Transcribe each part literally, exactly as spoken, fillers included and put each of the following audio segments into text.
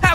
How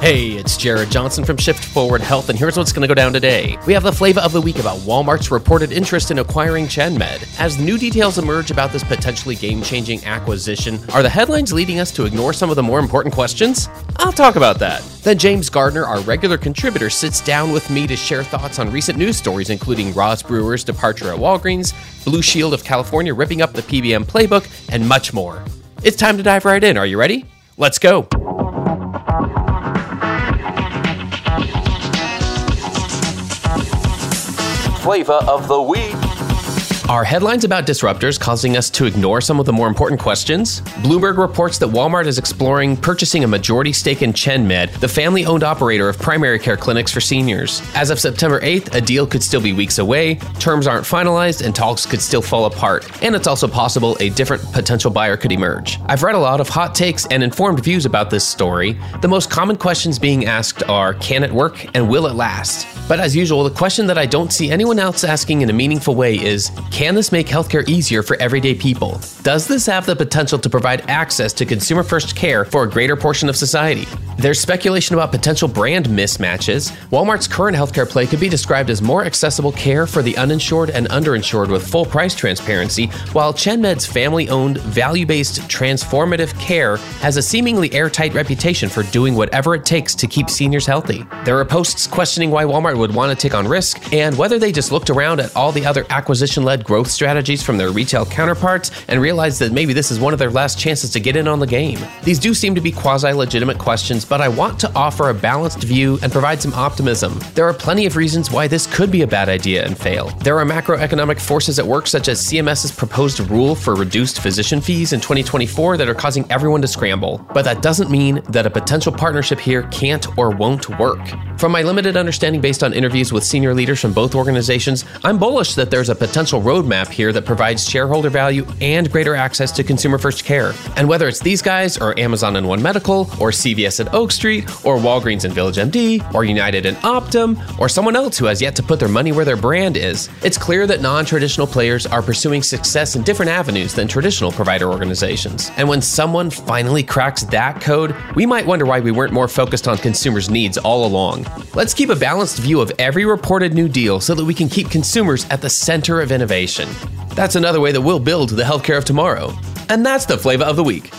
Hey, it's Jared Johnson from Shift Forward Health, and here's what's going to go down today. We have the Flava of the Week about Walmart's reported interest in acquiring ChenMed. As new details emerge about this potentially game-changing acquisition, are the headlines leading us to ignore some of the more important questions? I'll talk about that. Then James Gardner, our regular contributor, sits down with me to share thoughts on recent news stories, including Roz Brewer's departure at Walgreens, Blue Shield of California ripping up the P B M playbook, and much more. It's time to dive right in. Are you ready? Let's go. Flavor of the week. Are headlines about disruptors causing us to ignore some of the more important questions? Bloomberg reports that Walmart is exploring purchasing a majority stake in ChenMed, the family-owned operator of primary care clinics for seniors. As of September eighth, a deal could still be weeks away, terms aren't finalized, and talks could still fall apart. And it's also possible a different potential buyer could emerge. I've read a lot of hot takes and informed views about this story. The most common questions being asked are, can it work and will it last? But as usual, the question that I don't see anyone else asking in a meaningful way is, can this make healthcare easier for everyday people? Does this have the potential to provide access to consumer-first care for a greater portion of society? There's speculation about potential brand mismatches. Walmart's current healthcare play could be described as more accessible care for the uninsured and underinsured with full price transparency, while ChenMed's family-owned, value-based, transformative care has a seemingly airtight reputation for doing whatever it takes to keep seniors healthy. There are posts questioning why Walmart would want to take on risk and whether they just looked around at all the other acquisition-led growth strategies from their retail counterparts and realized that maybe this is one of their last chances to get in on the game. These do seem to be quasi-legitimate questions, but I want to offer a balanced view and provide some optimism. There are plenty of reasons why this could be a bad idea and fail. There are macroeconomic forces at work, such as CMS's proposed rule for reduced physician fees in twenty twenty-four that are causing everyone to scramble. But that doesn't mean that a potential partnership here can't or won't work. From my limited understanding based on interviews with senior leaders from both organizations, I'm bullish that there's a potential roadmap here that provides shareholder value and greater access to consumer-first care. And whether it's these guys, or Amazon and One Medical, or C V S and Oak Street, or Walgreens and Village M D, or United and Optum, or someone else who has yet to put their money where their brand is, it's clear that non-traditional players are pursuing success in different avenues than traditional provider organizations. And when someone finally cracks that code, we might wonder why we weren't more focused on consumers' needs all along. Let's keep a balanced view of every reported new deal so that we can keep consumers at the center of innovation. That's another way that we'll build the healthcare of tomorrow. And that's the Flavor of the Week.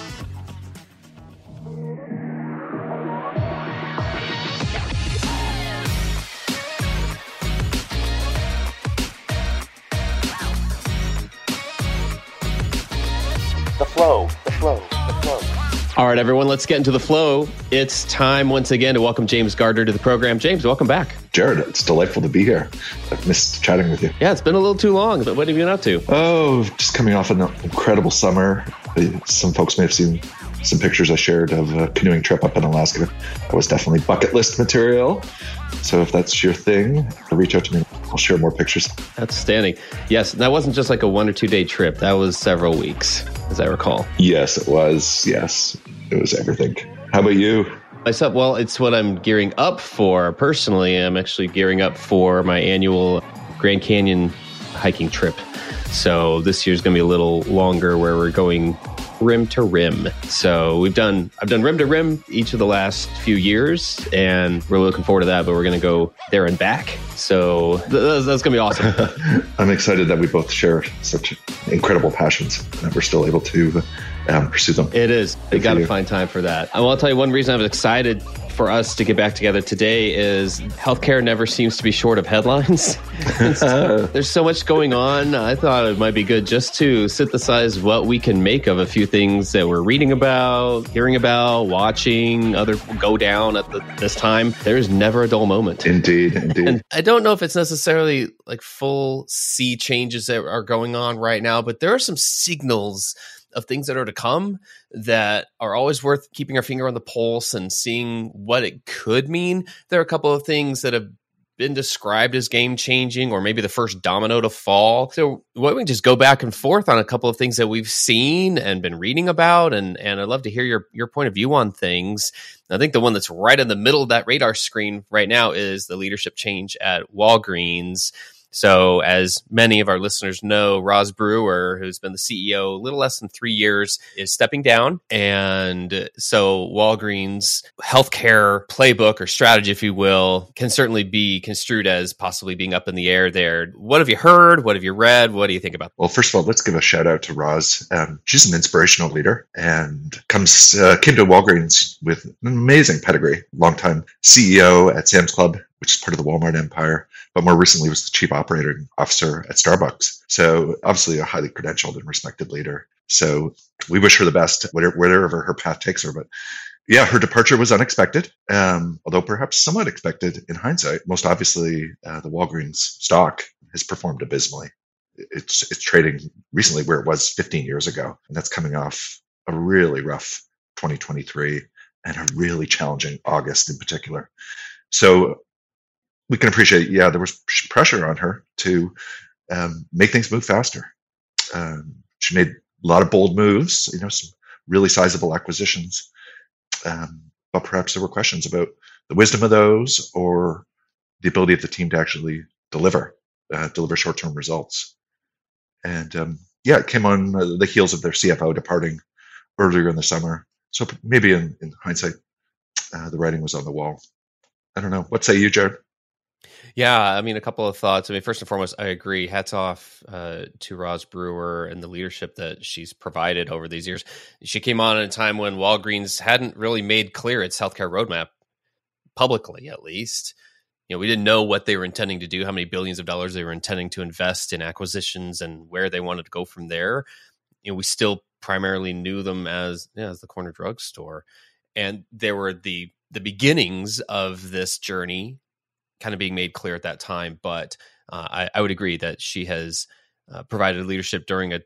All right, everyone, let's get into the flow. It's time once again to welcome James Gardner to the program. James, welcome back. Jared, it's delightful to be here. I've missed chatting with you. Yeah, it's been a little too long, but what have you been up to? Oh, just coming off an incredible summer. Some folks may have seen some pictures I shared of a canoeing trip up in Alaska. That was definitely bucket list material. So if that's your thing, reach out to me. I'll share more pictures. Outstanding. Yes, that wasn't just like a one or two day trip. That was several weeks, as I recall. Yes, it was. Yes, it was everything. How about you? Myself, well, it's what I'm gearing up for personally. I'm actually gearing up for my annual Grand Canyon hiking trip. So this year's going to be a little longer, where we're going rim to rim. So we've done, I've done rim to rim each of the last few years, and we're looking forward to that, but we're going to go there and back. So th- that's, that's going to be awesome. I'm excited that we both share such incredible passions and that we're still able to um, pursue them. It is. Good you got to find time for that. I will tell you one reason I was excited for us to get back together today is healthcare never seems to be short of headlines. So there's so much going on. I thought it might be good just to synthesize what we can make of a few things that we're reading about, hearing about, watching, other go down at the, this time. There is never a dull moment. Indeed, indeed. And I don't know if it's necessarily like full sea changes that are going on right now, but there are some signals of things that are to come that are always worth keeping our finger on the pulse and seeing what it could mean. There are a couple of things that have been described as game-changing or maybe the first domino to fall. So why don't we just go back and forth on a couple of things that we've seen and been reading about, and and I'd love to hear your, your point of view on things. I think the one that's right in the middle of that radar screen right now is the leadership change at Walgreens. So as many of our listeners know, Roz Brewer, who's been the C E O a little less than three years, is stepping down. And so Walgreens' healthcare playbook or strategy, if you will, can certainly be construed as possibly being up in the air there. What have you heard? What have you read? What do you think about that? Well, first of all, let's give a shout out to Roz. Um, she's an inspirational leader and comes uh, came to Walgreens with an amazing pedigree, longtime C E O at Sam's Club, which is part of the Walmart empire, but more recently was the chief operating officer at Starbucks. So obviously a highly credentialed and respected leader. So we wish her the best, whatever, wherever her path takes her. But yeah, her departure was unexpected, um, although perhaps somewhat expected in hindsight. Most obviously, uh, the Walgreens stock has performed abysmally. It's, it's trading recently where it was fifteen years ago, and that's coming off a really rough twenty twenty-three and a really challenging August in particular. So we can appreciate, yeah, there was pressure on her to um, make things move faster. Um, she made a lot of bold moves, you know, some really sizable acquisitions. Um, but perhaps there were questions about the wisdom of those or the ability of the team to actually deliver, uh, deliver short-term results. And um, yeah, it came on the heels of their C F O departing earlier in the summer. So maybe in, in hindsight, uh, the writing was on the wall. I don't know. What say you, Jared? Yeah, I mean, a couple of thoughts. I mean, first and foremost, I agree. Hats off uh, to Roz Brewer and the leadership that she's provided over these years. She came on at a time when Walgreens hadn't really made clear its healthcare roadmap, publicly at least. You know, we didn't know what they were intending to do, how many billions of dollars they were intending to invest in acquisitions and where they wanted to go from there. You know, we still primarily knew them as, yeah, as the corner drugstore. And there were the the beginnings of this journey kind of being made clear at that time. But uh, I, I would agree that she has uh, provided leadership during a,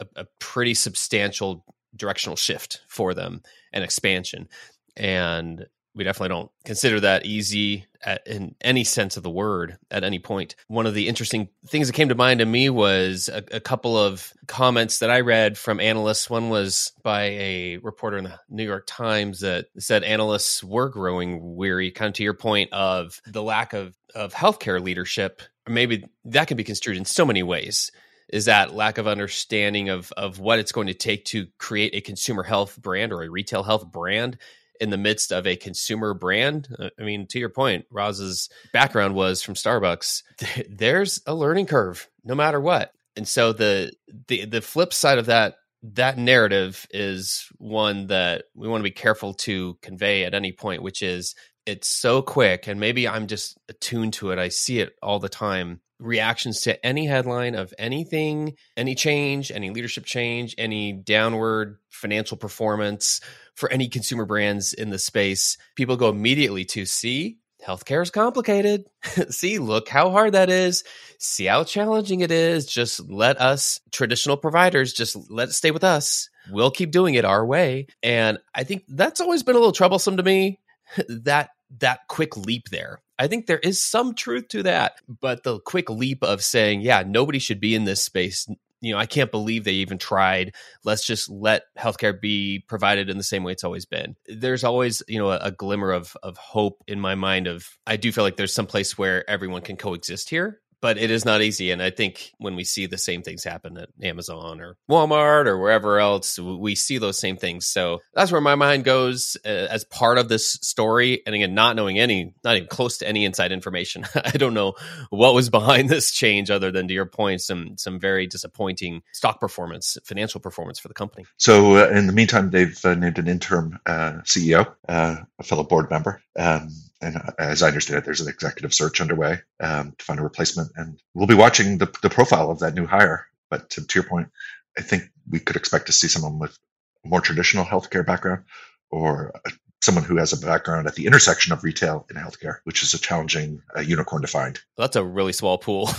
a, a pretty substantial directional shift for them and expansion. And we definitely don't consider that easy at, in any sense of the word at any point. One of the interesting things that came to mind to me was a, a couple of comments that I read from analysts. One was by a reporter in the New York Times that said analysts were growing weary, kind of to your point of the lack of, of healthcare leadership. Or maybe that can be construed in so many ways. Is that lack of understanding of, of what it's going to take to create a consumer health brand or a retail health brand in the midst of a consumer brand. I mean, to your point, Roz's background was from Starbucks. There's a learning curve, no matter what. And so the the the flip side of that that narrative is one that we want to be careful to convey at any point, which is it's so quick, and maybe I'm just attuned to it. I see it all the time. Reactions to any headline of anything, any change, any leadership change, any downward financial performance for any consumer brands in the space, people go immediately to see healthcare is complicated. See, look how hard that is. See how challenging it is. Just let us traditional providers, just let it stay with us. We'll keep doing it our way. And I think that's always been a little troublesome to me, that that quick leap there. I think there is some truth to that, but the quick leap of saying, yeah, nobody should be in this space. You know, I can't believe they even tried. Let's just let healthcare be provided in the same way it's always been. There's always, you know, a, a glimmer of of hope in my mind of, I do feel like there's some place where everyone can coexist here, But it is not easy. And I think when we see the same things happen at Amazon or Walmart or wherever else, we see those same things. So that's where my mind goes uh, as part of this story. And again, not knowing any, not even close to any inside information. I don't know what was behind this change other than, to your point, some some very disappointing stock performance, financial performance for the company. So uh, in the meantime, they've uh, named an interim uh, C E O, uh, a fellow board member. Um, And as I understand it, there's an executive search underway um, to find a replacement. And we'll be watching the, the profile of that new hire. But to, to your point, I think we could expect to see someone with a more traditional healthcare background, or a, someone who has a background at the intersection of retail and healthcare, which is a challenging uh, unicorn to find. Well, that's a really small pool.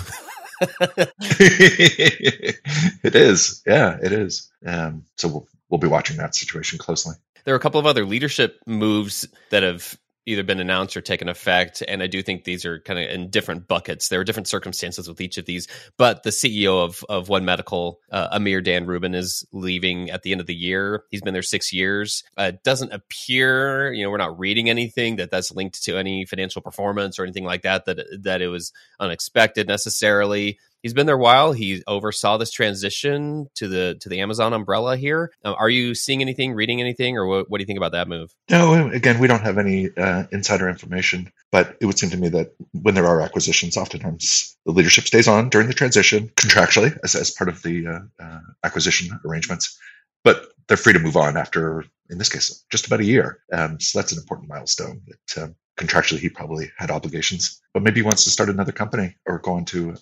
It is. Yeah, it is. Um, so we'll, we'll be watching that situation closely. There are a couple of other leadership moves that have either been announced or taken effect. And I do think these are kind of in different buckets. There are different circumstances with each of these, but the C E O of, of One Medical, uh, Amir Dan Rubin, is leaving at the end of the year. He's been there six years. Uh, doesn't appear, you know, we're not reading anything that that's linked to any financial performance or anything like that, that, that it was unexpected necessarily. He's been there a while. He oversaw this transition to the to the Amazon umbrella here. Um, are you seeing anything, reading anything, or what, what do you think about that move? No, again, we don't have any uh, insider information, but it would seem to me that when there are acquisitions, oftentimes the leadership stays on during the transition contractually as, as part of the uh, uh, acquisition arrangements, but they're free to move on after, in this case, just about a year. Um, so that's an important milestone that um, contractually he probably had obligations, but maybe he wants to start another company or go into,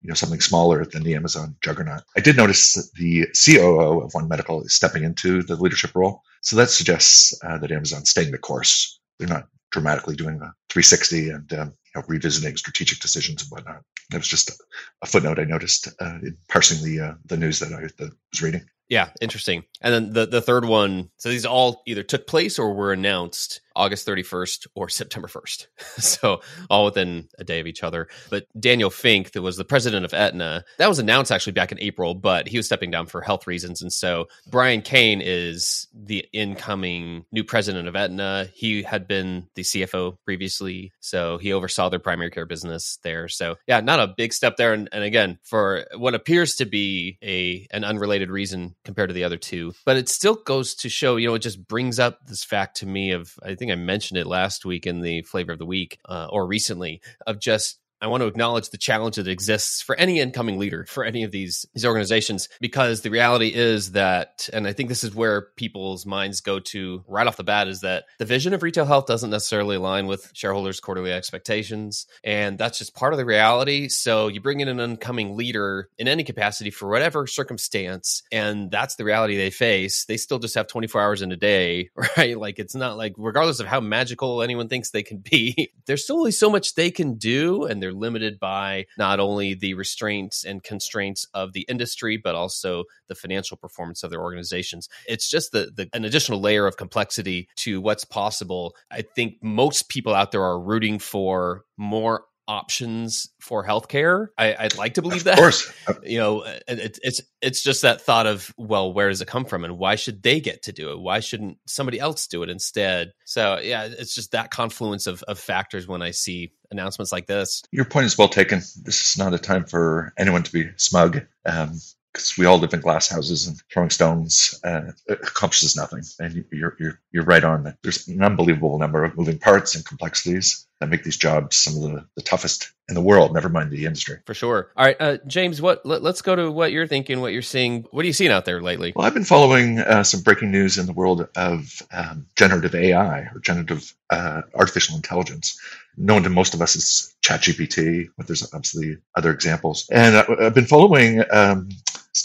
you know, something smaller than the Amazon juggernaut. I did notice that the C O O of One Medical is stepping into the leadership role. So that suggests uh, that Amazon's staying the course. They're not dramatically doing the three sixty and um, you know, revisiting strategic decisions and whatnot. That was just a, a footnote I noticed uh, in parsing the uh, the news that I that was reading. Yeah, interesting. And then the, the third one, so these all either took place or were announced August thirty-first or September first. So all within a day of each other. But Daniel Fink, that was the president of Aetna, that was announced actually back in April, but he was stepping down for health reasons. And so Brian Kane is the incoming new president of Aetna. He had been the C F O previously, so he oversaw their primary care business there. So yeah, not a big step there. And, and again, for what appears to be a an unrelated reason compared to the other two, but it still goes to show, you know, it just brings up this fact to me of, I think I mentioned it last week in the Flavor of the Week uh, or recently, of just, I want to acknowledge the challenge that exists for any incoming leader, for any of these, these organizations, because the reality is that, and I think this is where people's minds go to right off the bat, is that the vision of retail health doesn't necessarily align with shareholders' quarterly expectations. And that's just part of the reality. So you bring in an incoming leader in any capacity for whatever circumstance, and that's the reality they face. They still just have twenty-four hours in a day, right? Like, it's not like, regardless of how magical anyone thinks they can be, there's still only so much they can do. And they're limited by not only the restraints and constraints of the industry, but also the financial performance of their organizations. It's just the, the an additional layer of complexity to what's possible. I think most people out there are rooting for more options for healthcare. I, I'd like to believe of that. Of course. You know, it, it's it's just that thought of, well, where does it come from, and why should they get to do it? Why shouldn't somebody else do it instead? So yeah, it's just that confluence of, of factors when I see announcements like this. Your point is well taken. This is not a time for anyone to be smug, um, because we all live in glass houses, and throwing stones uh, accomplishes nothing. And you're you're you're right on that. There's an unbelievable number of moving parts and complexities that make these jobs some of the, the toughest in the world, never mind the industry. For sure. All right, uh, James, what let, let's go to what you're thinking, what you're seeing. What are you seeing out there lately? Well, I've been following uh, some breaking news in the world of um, generative A I, or generative uh, artificial intelligence. Known to most of us as ChatGPT, but there's obviously other examples. And I, I've been following um,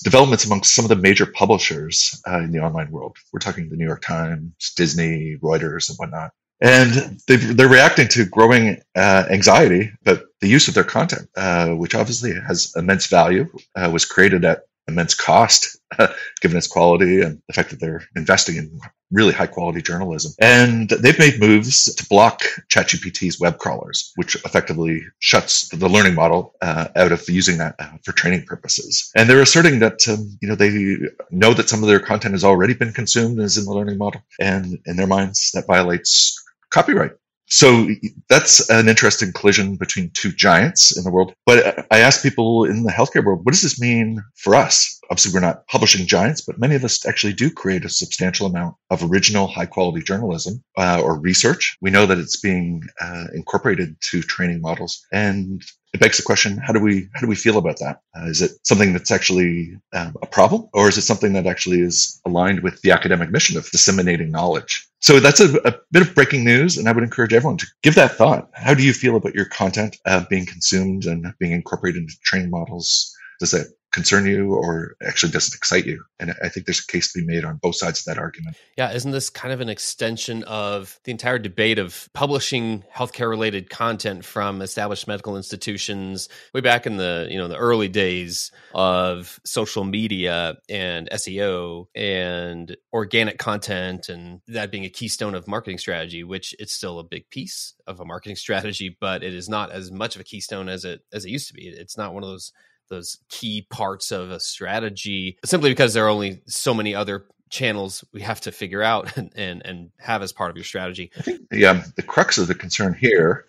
developments amongst some of the major publishers uh, in the online world. We're talking the New York Times, Disney, Reuters, and whatnot. And they've, they're reacting to growing uh, anxiety, but the use of their content, uh, which obviously has immense value, uh, was created at immense cost, uh, given its quality and the fact that they're investing in really high-quality journalism. And they've made moves to block ChatGPT's web crawlers, which effectively shuts the learning model uh, out of using that uh, for training purposes. And they're asserting that um, you know, they know that some of their content has already been consumed and is in the learning model, and in their minds, that violates copyright So that's an interesting collision between two giants in the world. But I ask people in the healthcare world, what does this mean for us? Obviously, we're not publishing giants, but many of us actually do create a substantial amount of original high-quality journalism uh, or research. We know that it's being uh, incorporated to training models. And it begs the question, how do we how do we feel about that? Uh, is it something that's actually um, a problem, or is it something that actually is aligned with the academic mission of disseminating knowledge? So that's a, a bit of breaking news, and I would encourage everyone to give that thought. How do you feel about your content uh, being consumed and being incorporated into training models? Does that concern you, or actually does it excite you? And I think there's a case to be made on both sides of that argument. Yeah, isn't this kind of an extension of the entire debate of publishing healthcare-related content from established medical institutions way back in the, you know, the early days of social media and S E O and organic content, and that being a keystone of marketing strategy, which it's still a big piece of a marketing strategy, but it is not as much of a keystone as it as it used to be. It's not one of those those key parts of a strategy, simply because there are only so many other channels we have to figure out and, and, and have as part of your strategy. I think the, um, the crux of the concern here,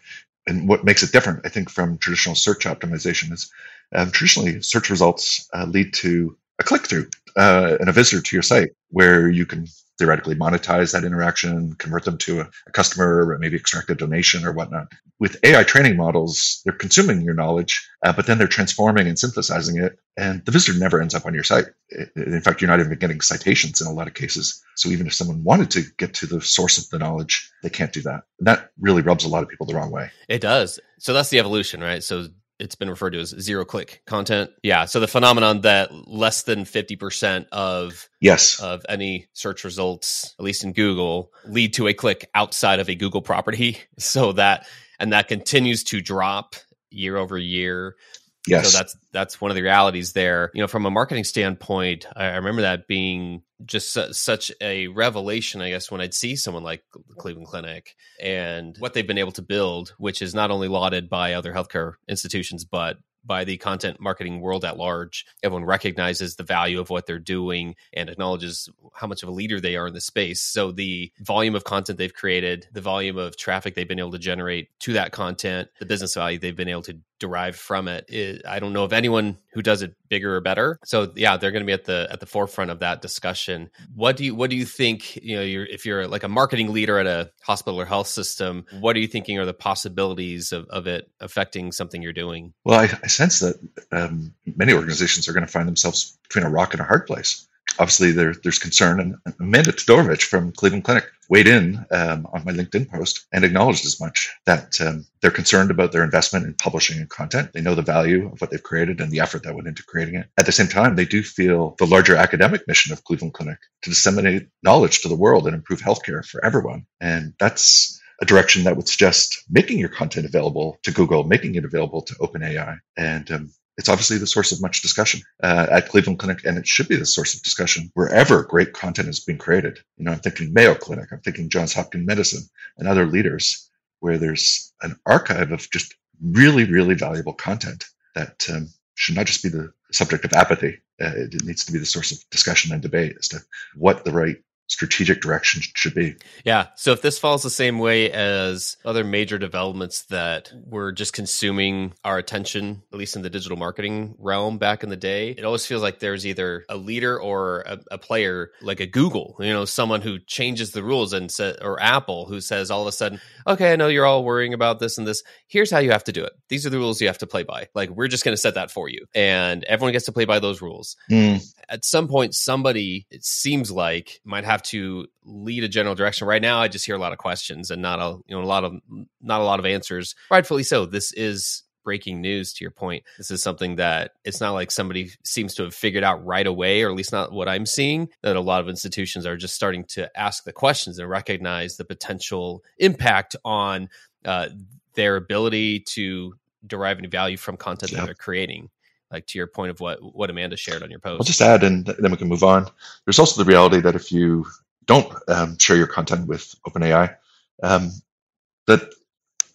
and what makes it different, I think, from traditional search optimization is um, traditionally search results uh, lead to a click-through uh, and a visitor to your site where you can theoretically monetize that interaction, convert them to a, a customer, or maybe extract a donation or whatnot. With A I training models, they're consuming your knowledge, uh, but then they're transforming and synthesizing it, and the visitor never ends up on your site. In fact, you're not even getting citations in a lot of cases. So even if someone wanted to get to the source of the knowledge, they can't do that. And that really rubs a lot of people the wrong way. It does. So that's the evolution, right? So it's been referred to as zero-click content. Yeah, so the phenomenon that less than fifty percent of yes. of any search results, at least in Google, lead to a click outside of a Google property. So that and that continues to drop year over year. Yes. So that's that's one of the realities there. You know, from a marketing standpoint, I remember that being just su- such a revelation, I guess, when I'd see someone like Cleveland Clinic and what they've been able to build, which is not only lauded by other healthcare institutions, but by the content marketing world at large. Everyone recognizes the value of what they're doing and acknowledges how much of a leader they are in the space. So the volume of content they've created, the volume of traffic they've been able to generate to that content, the business value they've been able to derived from it, is, I don't know of anyone who does it bigger or better. So yeah, they're going to be at the at the forefront of that discussion. What do you what do you think? You know, you're, if you're like a marketing leader at a hospital or health system, what are you thinking are the possibilities of, of it affecting something you're doing? Well, I, I sense that um, many organizations are going to find themselves between a rock and a hard place. Obviously, there, there's concern. And Amanda Todorovich from Cleveland Clinic weighed in um, on my LinkedIn post and acknowledged as much that um, they're concerned about their investment in publishing and content. They know the value of what they've created and the effort that went into creating it. At the same time, they do feel the larger academic mission of Cleveland Clinic to disseminate knowledge to the world and improve healthcare for everyone. And that's a direction that would suggest making your content available to Google, making it available to OpenAI. And um, it's obviously the source of much discussion uh, at Cleveland Clinic, and it should be the source of discussion wherever great content is being created. You know, I'm thinking Mayo Clinic, I'm thinking Johns Hopkins Medicine and other leaders where there's an archive of just really, really valuable content that um, should not just be the subject of apathy. Uh, it needs to be the source of discussion and debate as to what the right strategic direction should be. Yeah. So if this falls the same way as other major developments that were just consuming our attention, at least in the digital marketing realm back in the day, it always feels like there's either a leader or a, a player like a Google, you know, someone who changes the rules and sa- or Apple who says all of a sudden, okay, I know you're all worrying about this and this. Here's how you have to do it. These are the rules you have to play by. Like, we're just going to set that for you. And everyone gets to play by those rules. Mm. At some point, somebody, it seems like, might have to lead a general direction. Right now, I just hear a lot of questions and not a you know a lot of not a lot of answers. Rightfully so. This is breaking news. To your point, this is something that it's not like somebody seems to have figured out right away, or at least not what I'm seeing. That a lot of institutions are just starting to ask the questions and recognize the potential impact on uh, their ability to derive any value from content yeah. that they're creating. Like, to your point of what, what Amanda shared on your post. I'll just add, and then we can move on. There's also the reality that if you don't um, share your content with OpenAI, um, that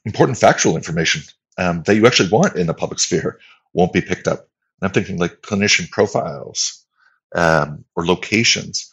important factual information um, that you actually want in the public sphere won't be picked up. And I'm thinking like clinician profiles um, or locations.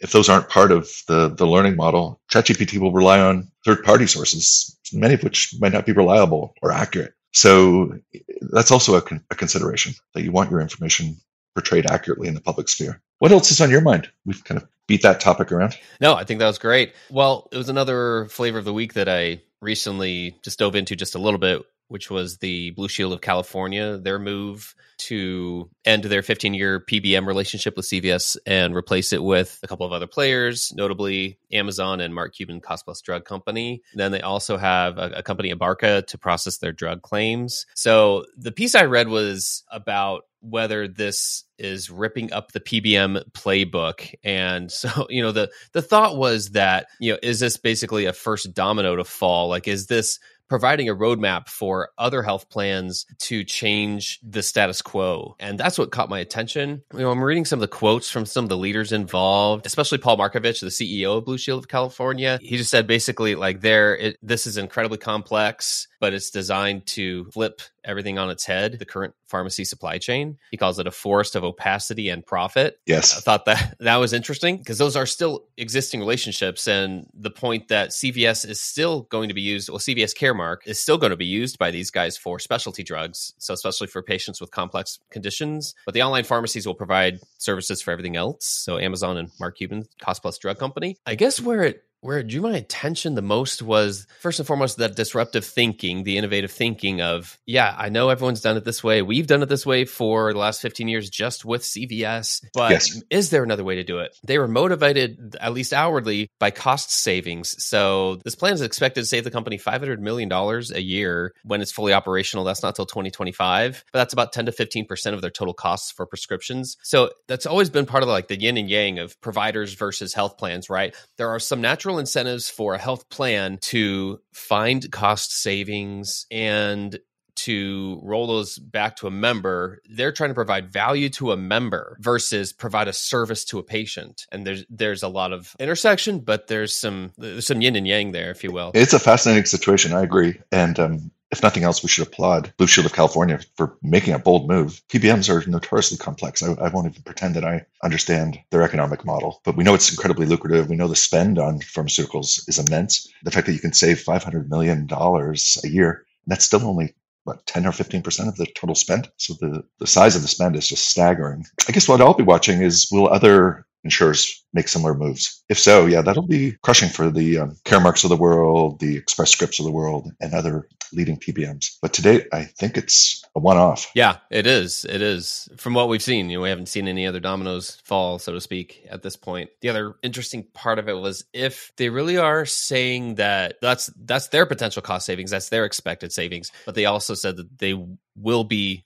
if those aren't part of the, the learning model, ChatGPT will rely on third-party sources, many of which might not be reliable or accurate. So that's also a, con a consideration, that you want your information portrayed accurately in the public sphere. What else is on your mind? We've kind of beat that topic around. No, I think that was great. Well, it was another flavor of the week that I recently just dove into just a little bit, which was the Blue Shield of California, their move to end their fifteen-year P B M relationship with C V S and replace it with a couple of other players, notably Amazon and Mark Cuban Cost Plus Drug Company. And then they also have a, a company, Abarca, to process their drug claims. So the piece I read was about whether this is ripping up the P B M playbook. And so, you know, the the thought was that, you know, is this basically a first domino to fall? Like, is this providing a roadmap for other health plans to change the status quo? And that's what caught my attention. You know, I'm reading some of the quotes from some of the leaders involved, especially Paul Markovich, the C E O of Blue Shield of California. He just said basically like there, it, this is incredibly complex, but it's designed to flip everything on its head, the current pharmacy supply chain. He calls it a forest of opacity and profit. Yes. I thought that that was interesting because those are still existing relationships. And the point that C V S is still going to be used, well, C V S Caremark is still going to be used by these guys for specialty drugs. So especially for patients with complex conditions, but the online pharmacies will provide services for everything else. So Amazon and Mark Cuban Cost Plus Drug Company. I guess where it Where it drew my attention the most was, first and foremost, that disruptive thinking, the innovative thinking of, yeah, I know everyone's done it this way. We've done it this way for the last fifteen years just with C V S, but yes. Is there another way to do it? They were motivated, at least outwardly, by cost savings. So this plan is expected to save the company five hundred million dollars a year when it's fully operational. That's not till twenty twenty-five, but that's about ten to fifteen percent of their total costs for prescriptions. So that's always been part of like the yin and yang of providers versus health plans, right? There are some natural incentives for a health plan to find cost savings and to roll those back to a member. They're trying to provide value to a member versus provide a service to a patient. And there's there's a lot of intersection, but there's some there's some yin and yang there, if you will. It's a fascinating situation. I agree. And um, if nothing else, we should applaud Blue Shield of California for making a bold move. P B Ms are notoriously complex. I, I won't even pretend that I understand their economic model, but we know it's incredibly lucrative. We know the spend on pharmaceuticals is immense. The fact that you can save five hundred million dollars a year, that's still only what, ten or fifteen percent of the total spend. So the, the size of the spend is just staggering. I guess what I'll be watching is, will other insurers make similar moves? If so, yeah, that'll be crushing for the um, Caremarks of the world, the Express Scripts of the world, and other leading P B Ms. But today, I think it's a one-off. Yeah, it is. It is. From what we've seen, you know, we haven't seen any other dominoes fall, so to speak, at this point. The other interesting part of it was, if they really are saying that that's that's their potential cost savings, that's their expected savings, but they also said that they will be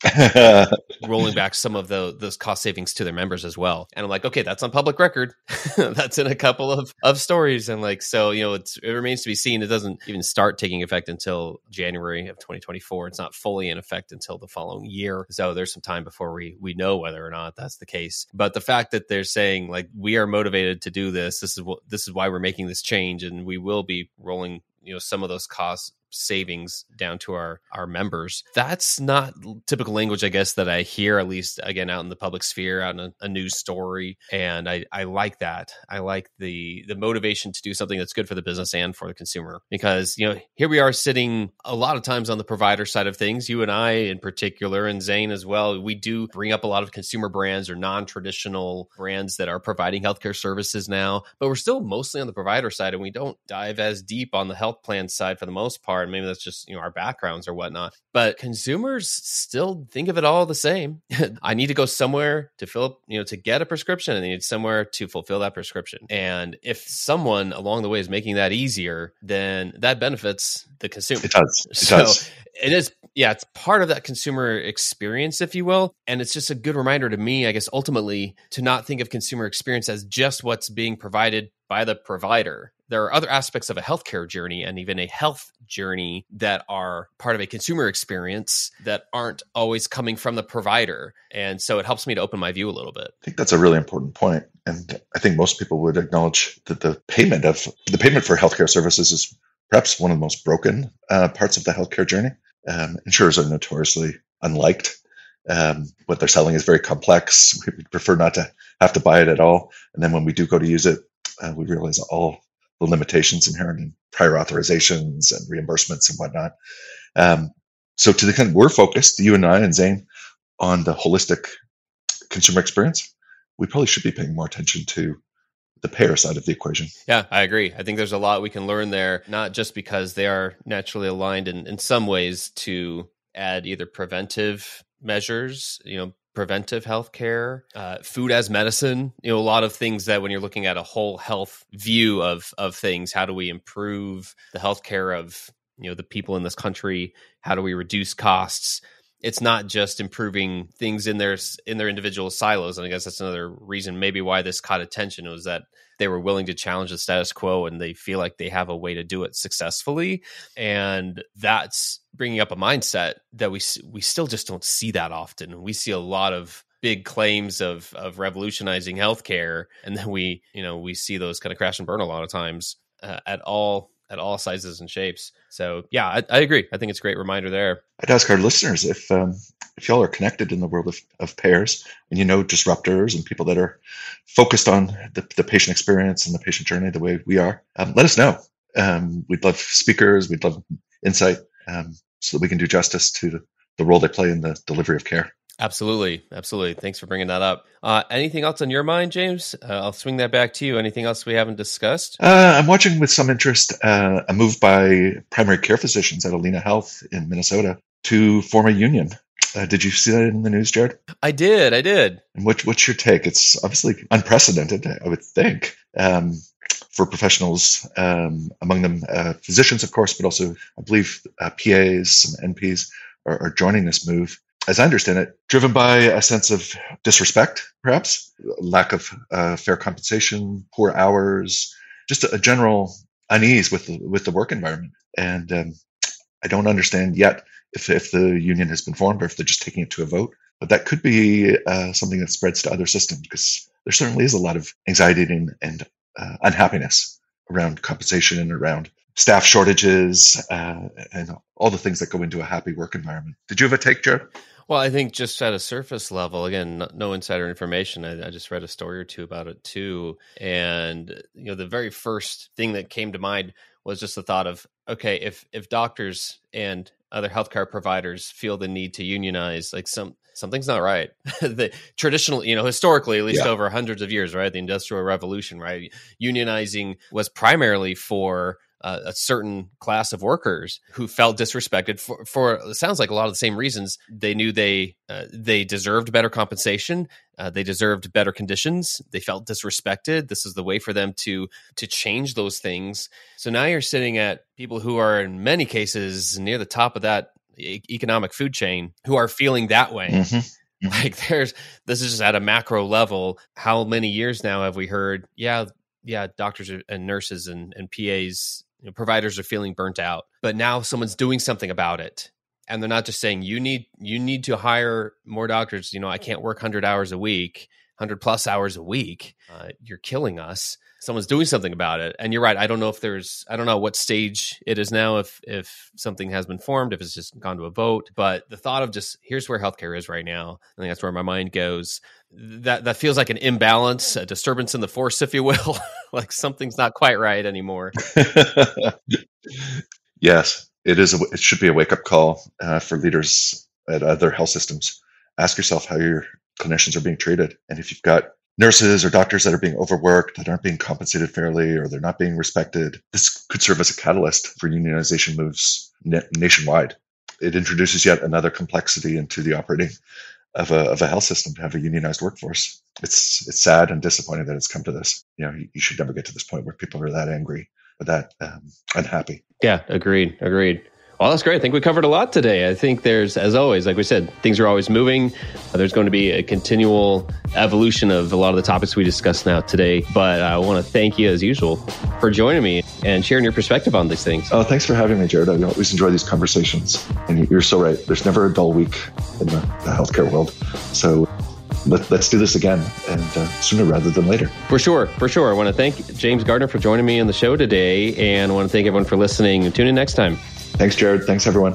rolling back some of the, those cost savings to their members as well. And I'm like, okay, that's on public record. That's in a couple of, of stories. And like, so, you know, it's, it remains to be seen. It doesn't even start taking effect until January of twenty twenty-four. It's not fully in effect until the following year. So there's some time before we, we know whether or not that's the case. But the fact that they're saying like, we are motivated to do this, this is what, this is why we're making this change. And we will be rolling, you know, some of those costs savings down to our our members. That's not typical language, I guess, that I hear, at least again out in the public sphere, out in a, a news story. And I I like that. I like the the motivation to do something that's good for the business and for the consumer. Because, you know, here we are sitting a lot of times on the provider side of things, you and I in particular, and Zane as well. We do bring up a lot of consumer brands or non-traditional brands that are providing healthcare services now, but we're still mostly on the provider side, and we don't dive as deep on the health plan side for the most part. Maybe that's just, you know, our backgrounds or whatnot, but consumers still think of it all the same. I need to go somewhere to fill, you know, to get a prescription, and I need somewhere to fulfill that prescription. And if someone along the way is making that easier, then that benefits the consumer. It does. It so does. It is. Yeah, it's part of that consumer experience, if you will. And it's just a good reminder to me, I guess, ultimately, to not think of consumer experience as just what's being provided by the provider. There are other aspects of a healthcare journey and even a health journey that are part of a consumer experience that aren't always coming from the provider. And so it helps me to open my view a little bit. I think that's a really important point. And I think most people would acknowledge that the payment of the payment for healthcare services is perhaps one of the most broken uh, parts of the healthcare journey. Um, insurers are notoriously unliked. Um, what they're selling is very complex. We prefer not to have to buy it at all. And then when we do go to use it, uh, we realize all the limitations inherent in prior authorizations and reimbursements and whatnot. Um, so to the extent we're focused, you and I and Zane, on the holistic consumer experience, we probably should be paying more attention to the payer side of the equation. Yeah, I agree. I think there's a lot we can learn there, not just because they are naturally aligned in, in some ways to add either preventive measures, you know, preventive healthcare, uh, food as medicine, you know, a lot of things that when you're looking at a whole health view of of things, how do we improve the healthcare of, you know, the people in this country? How do we reduce costs? It's not just improving things in their in their individual silos. And I guess that's another reason maybe why this caught attention was that they were willing to challenge the status quo and they feel like they have a way to do it successfully. And that's bringing up a mindset that we we still just don't see that often. We see a lot of big claims of of revolutionizing healthcare. And then we, you know, we see those kind of crash and burn a lot of times uh, at all at all sizes and shapes. So yeah, I, I agree. I think it's a great reminder there. I'd ask our listeners if um, if y'all are connected in the world of, of payers and you know disruptors and people that are focused on the, the patient experience and the patient journey the way we are, um, let us know. Um, we'd love speakers. We'd love insight um, so that we can do justice to the, the role they play in the delivery of care. Absolutely. Absolutely. Thanks for bringing that up. Uh, anything else on your mind, James? Uh, I'll swing that back to you. Anything else we haven't discussed? Uh, I'm watching with some interest uh, a move by primary care physicians at Alena Health in Minnesota to form a union. Uh, did you see that in the news, Jared? I did. I did. And what, what's your take? It's obviously unprecedented, I would think, um, for professionals, um, among them uh, physicians, of course, but also I believe uh, P As and N Ps are, are joining this move. As I understand it, driven by a sense of disrespect, perhaps, lack of uh, fair compensation, poor hours, just a, a general unease with the, with the work environment. And um, I don't understand yet if, if the union has been formed or if they're just taking it to a vote. But that could be uh, something that spreads to other systems because there certainly is a lot of anxiety and, and uh, unhappiness around compensation and around staff shortages uh, and all the things that go into a happy work environment. Did you have a take, Jared? Well, I think just at a surface level, again, no insider information. I, I just read a story or two about it too. And, you know, the very first thing that came to mind was just the thought of, okay, if if doctors and other healthcare providers feel the need to unionize, like some something's not right. The traditional, you know, historically, at least yeah. over hundreds of years, right? The Industrial Revolution, right? Unionizing was primarily for Uh, a certain class of workers who felt disrespected for, for it sounds like a lot of the same reasons. They knew they uh, they deserved better compensation. Uh, they deserved better conditions. They felt disrespected. This is the way for them to to change those things. So now you're sitting at people who are in many cases near the top of that e- economic food chain who are feeling that way. Mm-hmm. Like there's this is just at a macro level. How many years now have we heard? Yeah, yeah, doctors and nurses and, and P As. You know, providers are feeling burnt out, but now someone's doing something about it. And they're not just saying, you need, you need to hire more doctors. You know, I can't work one hundred hours a week, one hundred plus hours a week. Uh, you're killing us. Someone's doing something about it. And you're right. I don't know if there's, I don't know what stage it is now, if, if something has been formed, if it's just gone to a vote, but the thought of just, here's where healthcare is right now. I think that's where my mind goes. That, that feels like an imbalance, a disturbance in the force, if you will, like something's not quite right anymore. Yes, it is. A, it should be a wake up call uh, for leaders at other health systems. Ask yourself how your clinicians are being treated. And if you've got nurses or doctors that are being overworked, that aren't being compensated fairly, or they're not being respected, this could serve as a catalyst for unionization moves na- nationwide. It introduces yet another complexity into the operating of a, of a health system to have a unionized workforce. It's it's sad and disappointing that it's come to this. You know, you, you should never get to this point where people are that angry or that um, unhappy. Yeah, agreed, agreed. Well, that's great. I think we covered a lot today. I think there's, as always, like we said, things are always moving. Uh, there's going to be a continual evolution of a lot of the topics we discussed now today. But I want to thank you, as usual, for joining me and sharing your perspective on these things. Oh, thanks for having me, Jared. I always enjoy these conversations. And you're so right. There's never a dull week in the, the healthcare world. So let, let's do this again, and uh, sooner rather than later. For sure. For sure. I want to thank James Gardner for joining me on the show today. And I want to thank everyone for listening. Tune in next time. Thanks, Jared. Thanks, everyone.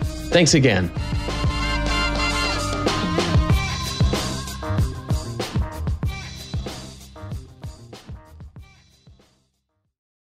Thanks again.